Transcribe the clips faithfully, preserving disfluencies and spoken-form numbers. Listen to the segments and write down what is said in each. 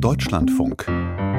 Deutschlandfunk.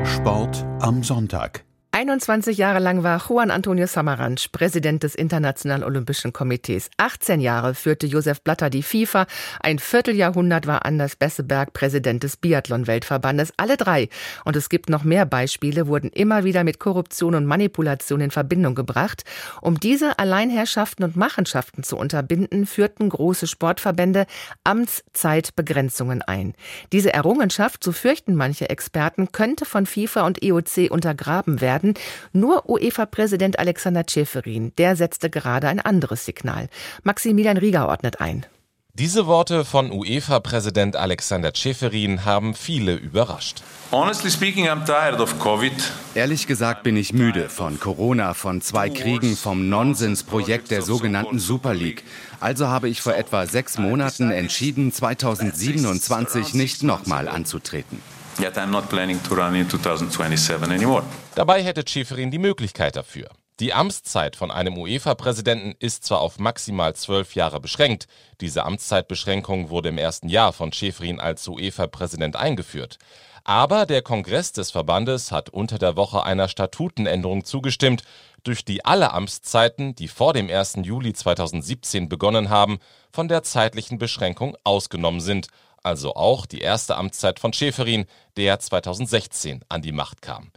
Sport am Sonntag. einundzwanzig Jahre lang war Juan Antonio Samaranch Präsident des Internationalen Olympischen Komitees. achtzehn Jahre führte Josef Blatter die FIFA. Ein Vierteljahrhundert war Anders Besseberg Präsident des Biathlon-Weltverbandes. Alle drei, und es gibt noch mehr Beispiele, wurden immer wieder mit Korruption und Manipulation in Verbindung gebracht. Um diese Alleinherrschaften und Machenschaften zu unterbinden, führten große Sportverbände Amtszeitbegrenzungen ein. Diese Errungenschaft, so fürchten manche Experten, könnte von FIFA und I O C untergraben werden. Nur UEFA-Präsident Aleksander Čeferin, der setzte gerade ein anderes Signal. Maximilian Rieger ordnet ein. Diese Worte von UEFA-Präsident Aleksander Čeferin haben viele überrascht. Honestly speaking, I'm tired of COVID. Ehrlich gesagt bin ich müde von Corona, von zwei Kriegen, vom Nonsensprojekt der sogenannten Super League. Also habe ich vor etwa sechs Monaten entschieden, zweitausendsiebenundzwanzig nicht nochmal anzutreten. Yet I'm not planning to run in twenty twenty-seven anymore. Dabei hätte Čeferin die Möglichkeit dafür. Die Amtszeit von einem UEFA-Präsidenten ist zwar auf maximal zwölf Jahre beschränkt. Diese Amtszeitbeschränkung wurde im ersten Jahr von Čeferin als UEFA-Präsident eingeführt. Aber der Kongress des Verbandes hat unter der Woche einer Statutenänderung zugestimmt, durch die alle Amtszeiten, die vor dem ersten Juli zweitausendsiebzehn begonnen haben, von der zeitlichen Beschränkung ausgenommen sind. Also auch die erste Amtszeit von Čeferin, der zweitausendsechzehn an die Macht kam.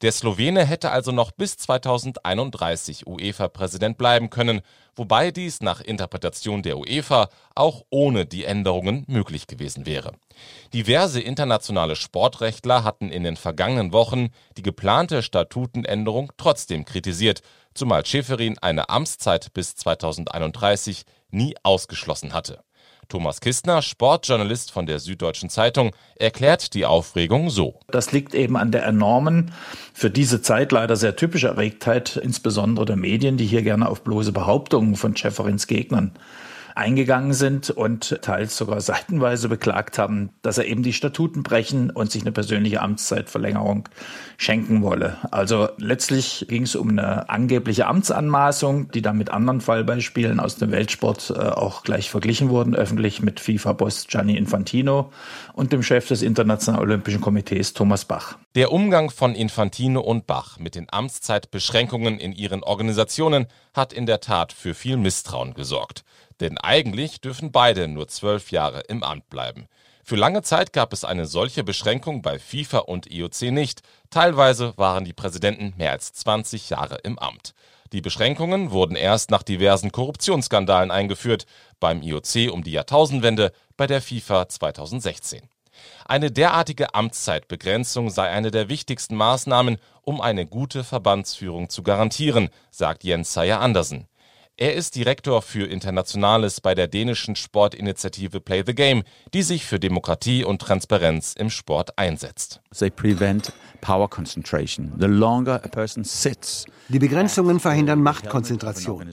Der Slowene hätte also noch bis zweitausendeinunddreißig UEFA-Präsident bleiben können, wobei dies nach Interpretation der UEFA auch ohne die Änderungen möglich gewesen wäre. Diverse internationale Sportrechtler hatten in den vergangenen Wochen die geplante Statutenänderung trotzdem kritisiert, zumal Čeferin eine Amtszeit bis zweitausendeinunddreißig nie ausgeschlossen hatte. Thomas Kistner, Sportjournalist von der Süddeutschen Zeitung, erklärt die Aufregung so. Das liegt eben an der enormen, für diese Zeit leider sehr typischen Erregtheit, insbesondere der Medien, die hier gerne auf bloße Behauptungen von Čeferins Gegnern eingegangen sind und teils sogar seitenweise beklagt haben, dass er eben die Statuten brechen und sich eine persönliche Amtszeitverlängerung schenken wolle. Also letztlich ging es um eine angebliche Amtsanmaßung, die dann mit anderen Fallbeispielen aus dem Weltsport auch gleich verglichen wurden, öffentlich mit FIFA-Boss Gianni Infantino und dem Chef des Internationalen Olympischen Komitees Thomas Bach. Der Umgang von Infantino und Bach mit den Amtszeitbeschränkungen in ihren Organisationen hat in der Tat für viel Misstrauen gesorgt. Denn eigentlich dürfen beide nur zwölf Jahre im Amt bleiben. Für lange Zeit gab es eine solche Beschränkung bei FIFA und I O C nicht. Teilweise waren die Präsidenten mehr als zwanzig Jahre im Amt. Die Beschränkungen wurden erst nach diversen Korruptionsskandalen eingeführt, beim I O C um die Jahrtausendwende, bei der FIFA zweitausendsechzehn. Eine derartige Amtszeitbegrenzung sei eine der wichtigsten Maßnahmen, um eine gute Verbandsführung zu garantieren, sagt Jens Seier-Andersen. Er ist Direktor für Internationales bei der dänischen Sportinitiative Play the Game, die sich für Demokratie und Transparenz im Sport einsetzt. Die Begrenzungen verhindern Machtkonzentration.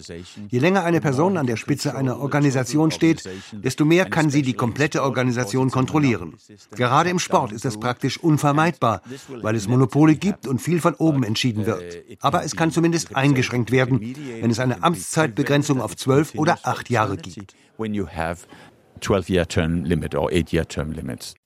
Je länger eine Person an der Spitze einer Organisation steht, desto mehr kann sie die komplette Organisation kontrollieren. Gerade im Sport ist das praktisch unvermeidbar, weil es Monopole gibt und viel von oben entschieden wird. Aber es kann zumindest eingeschränkt werden, wenn es eine Amtszeit Begrenzung auf zwölf oder acht Jahre gibt.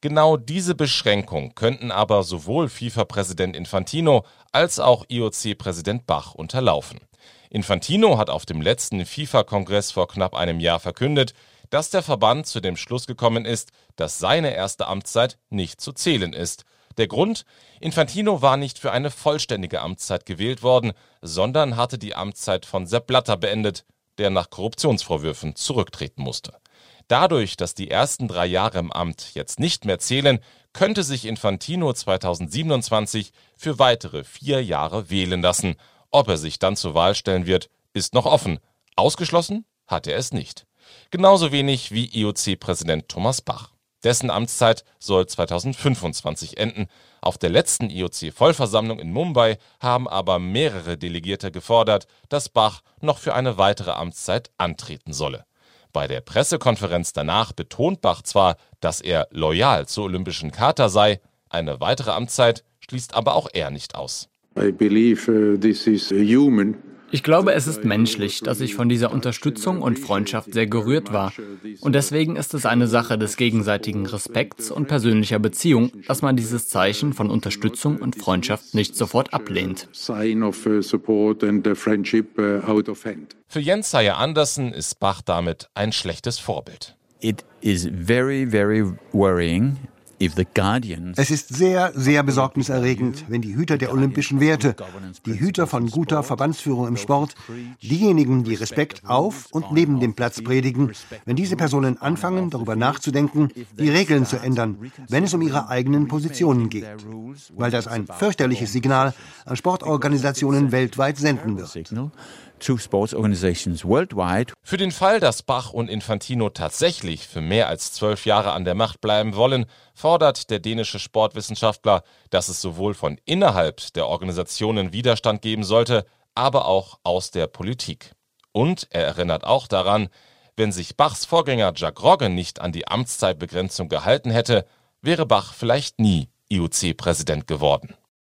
Genau diese Beschränkung könnten aber sowohl FIFA-Präsident Infantino als auch I O C-Präsident Bach unterlaufen. Infantino hat auf dem letzten FIFA-Kongress vor knapp einem Jahr verkündet, dass der Verband zu dem Schluss gekommen ist, dass seine erste Amtszeit nicht zu zählen ist. Der Grund? Infantino war nicht für eine vollständige Amtszeit gewählt worden, sondern hatte die Amtszeit von Sepp Blatter beendet, der nach Korruptionsvorwürfen zurücktreten musste. Dadurch, dass die ersten drei Jahre im Amt jetzt nicht mehr zählen, könnte sich Infantino zweitausendsiebenundzwanzig für weitere vier Jahre wählen lassen. Ob er sich dann zur Wahl stellen wird, ist noch offen. Ausgeschlossen hat er es nicht. Genauso wenig wie I O C-Präsident Thomas Bach. Dessen Amtszeit soll zweitausendfünfundzwanzig enden. Auf der letzten I O C-Vollversammlung in Mumbai haben aber mehrere Delegierte gefordert, dass Bach noch für eine weitere Amtszeit antreten solle. Bei der Pressekonferenz danach betont Bach zwar, dass er loyal zur Olympischen Charta sei, eine weitere Amtszeit schließt aber auch er nicht aus. I believe, uh, this is human. Ich glaube, es ist menschlich, dass ich von dieser Unterstützung und Freundschaft sehr gerührt war. Und deswegen ist es eine Sache des gegenseitigen Respekts und persönlicher Beziehung, dass man dieses Zeichen von Unterstützung und Freundschaft nicht sofort ablehnt. Für Jens Seier-Andersen ist Bach damit ein schlechtes Vorbild. It is very, very worrying. Es ist sehr, sehr besorgniserregend, wenn die Hüter der olympischen Werte, die Hüter von guter Verbandsführung im Sport, diejenigen, die Respekt auf und neben dem Platz predigen, wenn diese Personen anfangen, darüber nachzudenken, die Regeln zu ändern, wenn es um ihre eigenen Positionen geht, weil das ein fürchterliches Signal an Sportorganisationen weltweit senden wird. Für den Fall, dass Bach und Infantino tatsächlich für mehr als zwölf Jahre an der Macht bleiben wollen, fordert der dänische Sportwissenschaftler, dass es sowohl von innerhalb der Organisationen Widerstand geben sollte, aber auch aus der Politik. Und er erinnert auch daran, wenn sich Bachs Vorgänger Jacques Rogge nicht an die Amtszeitbegrenzung gehalten hätte, wäre Bach vielleicht nie I O C-Präsident geworden.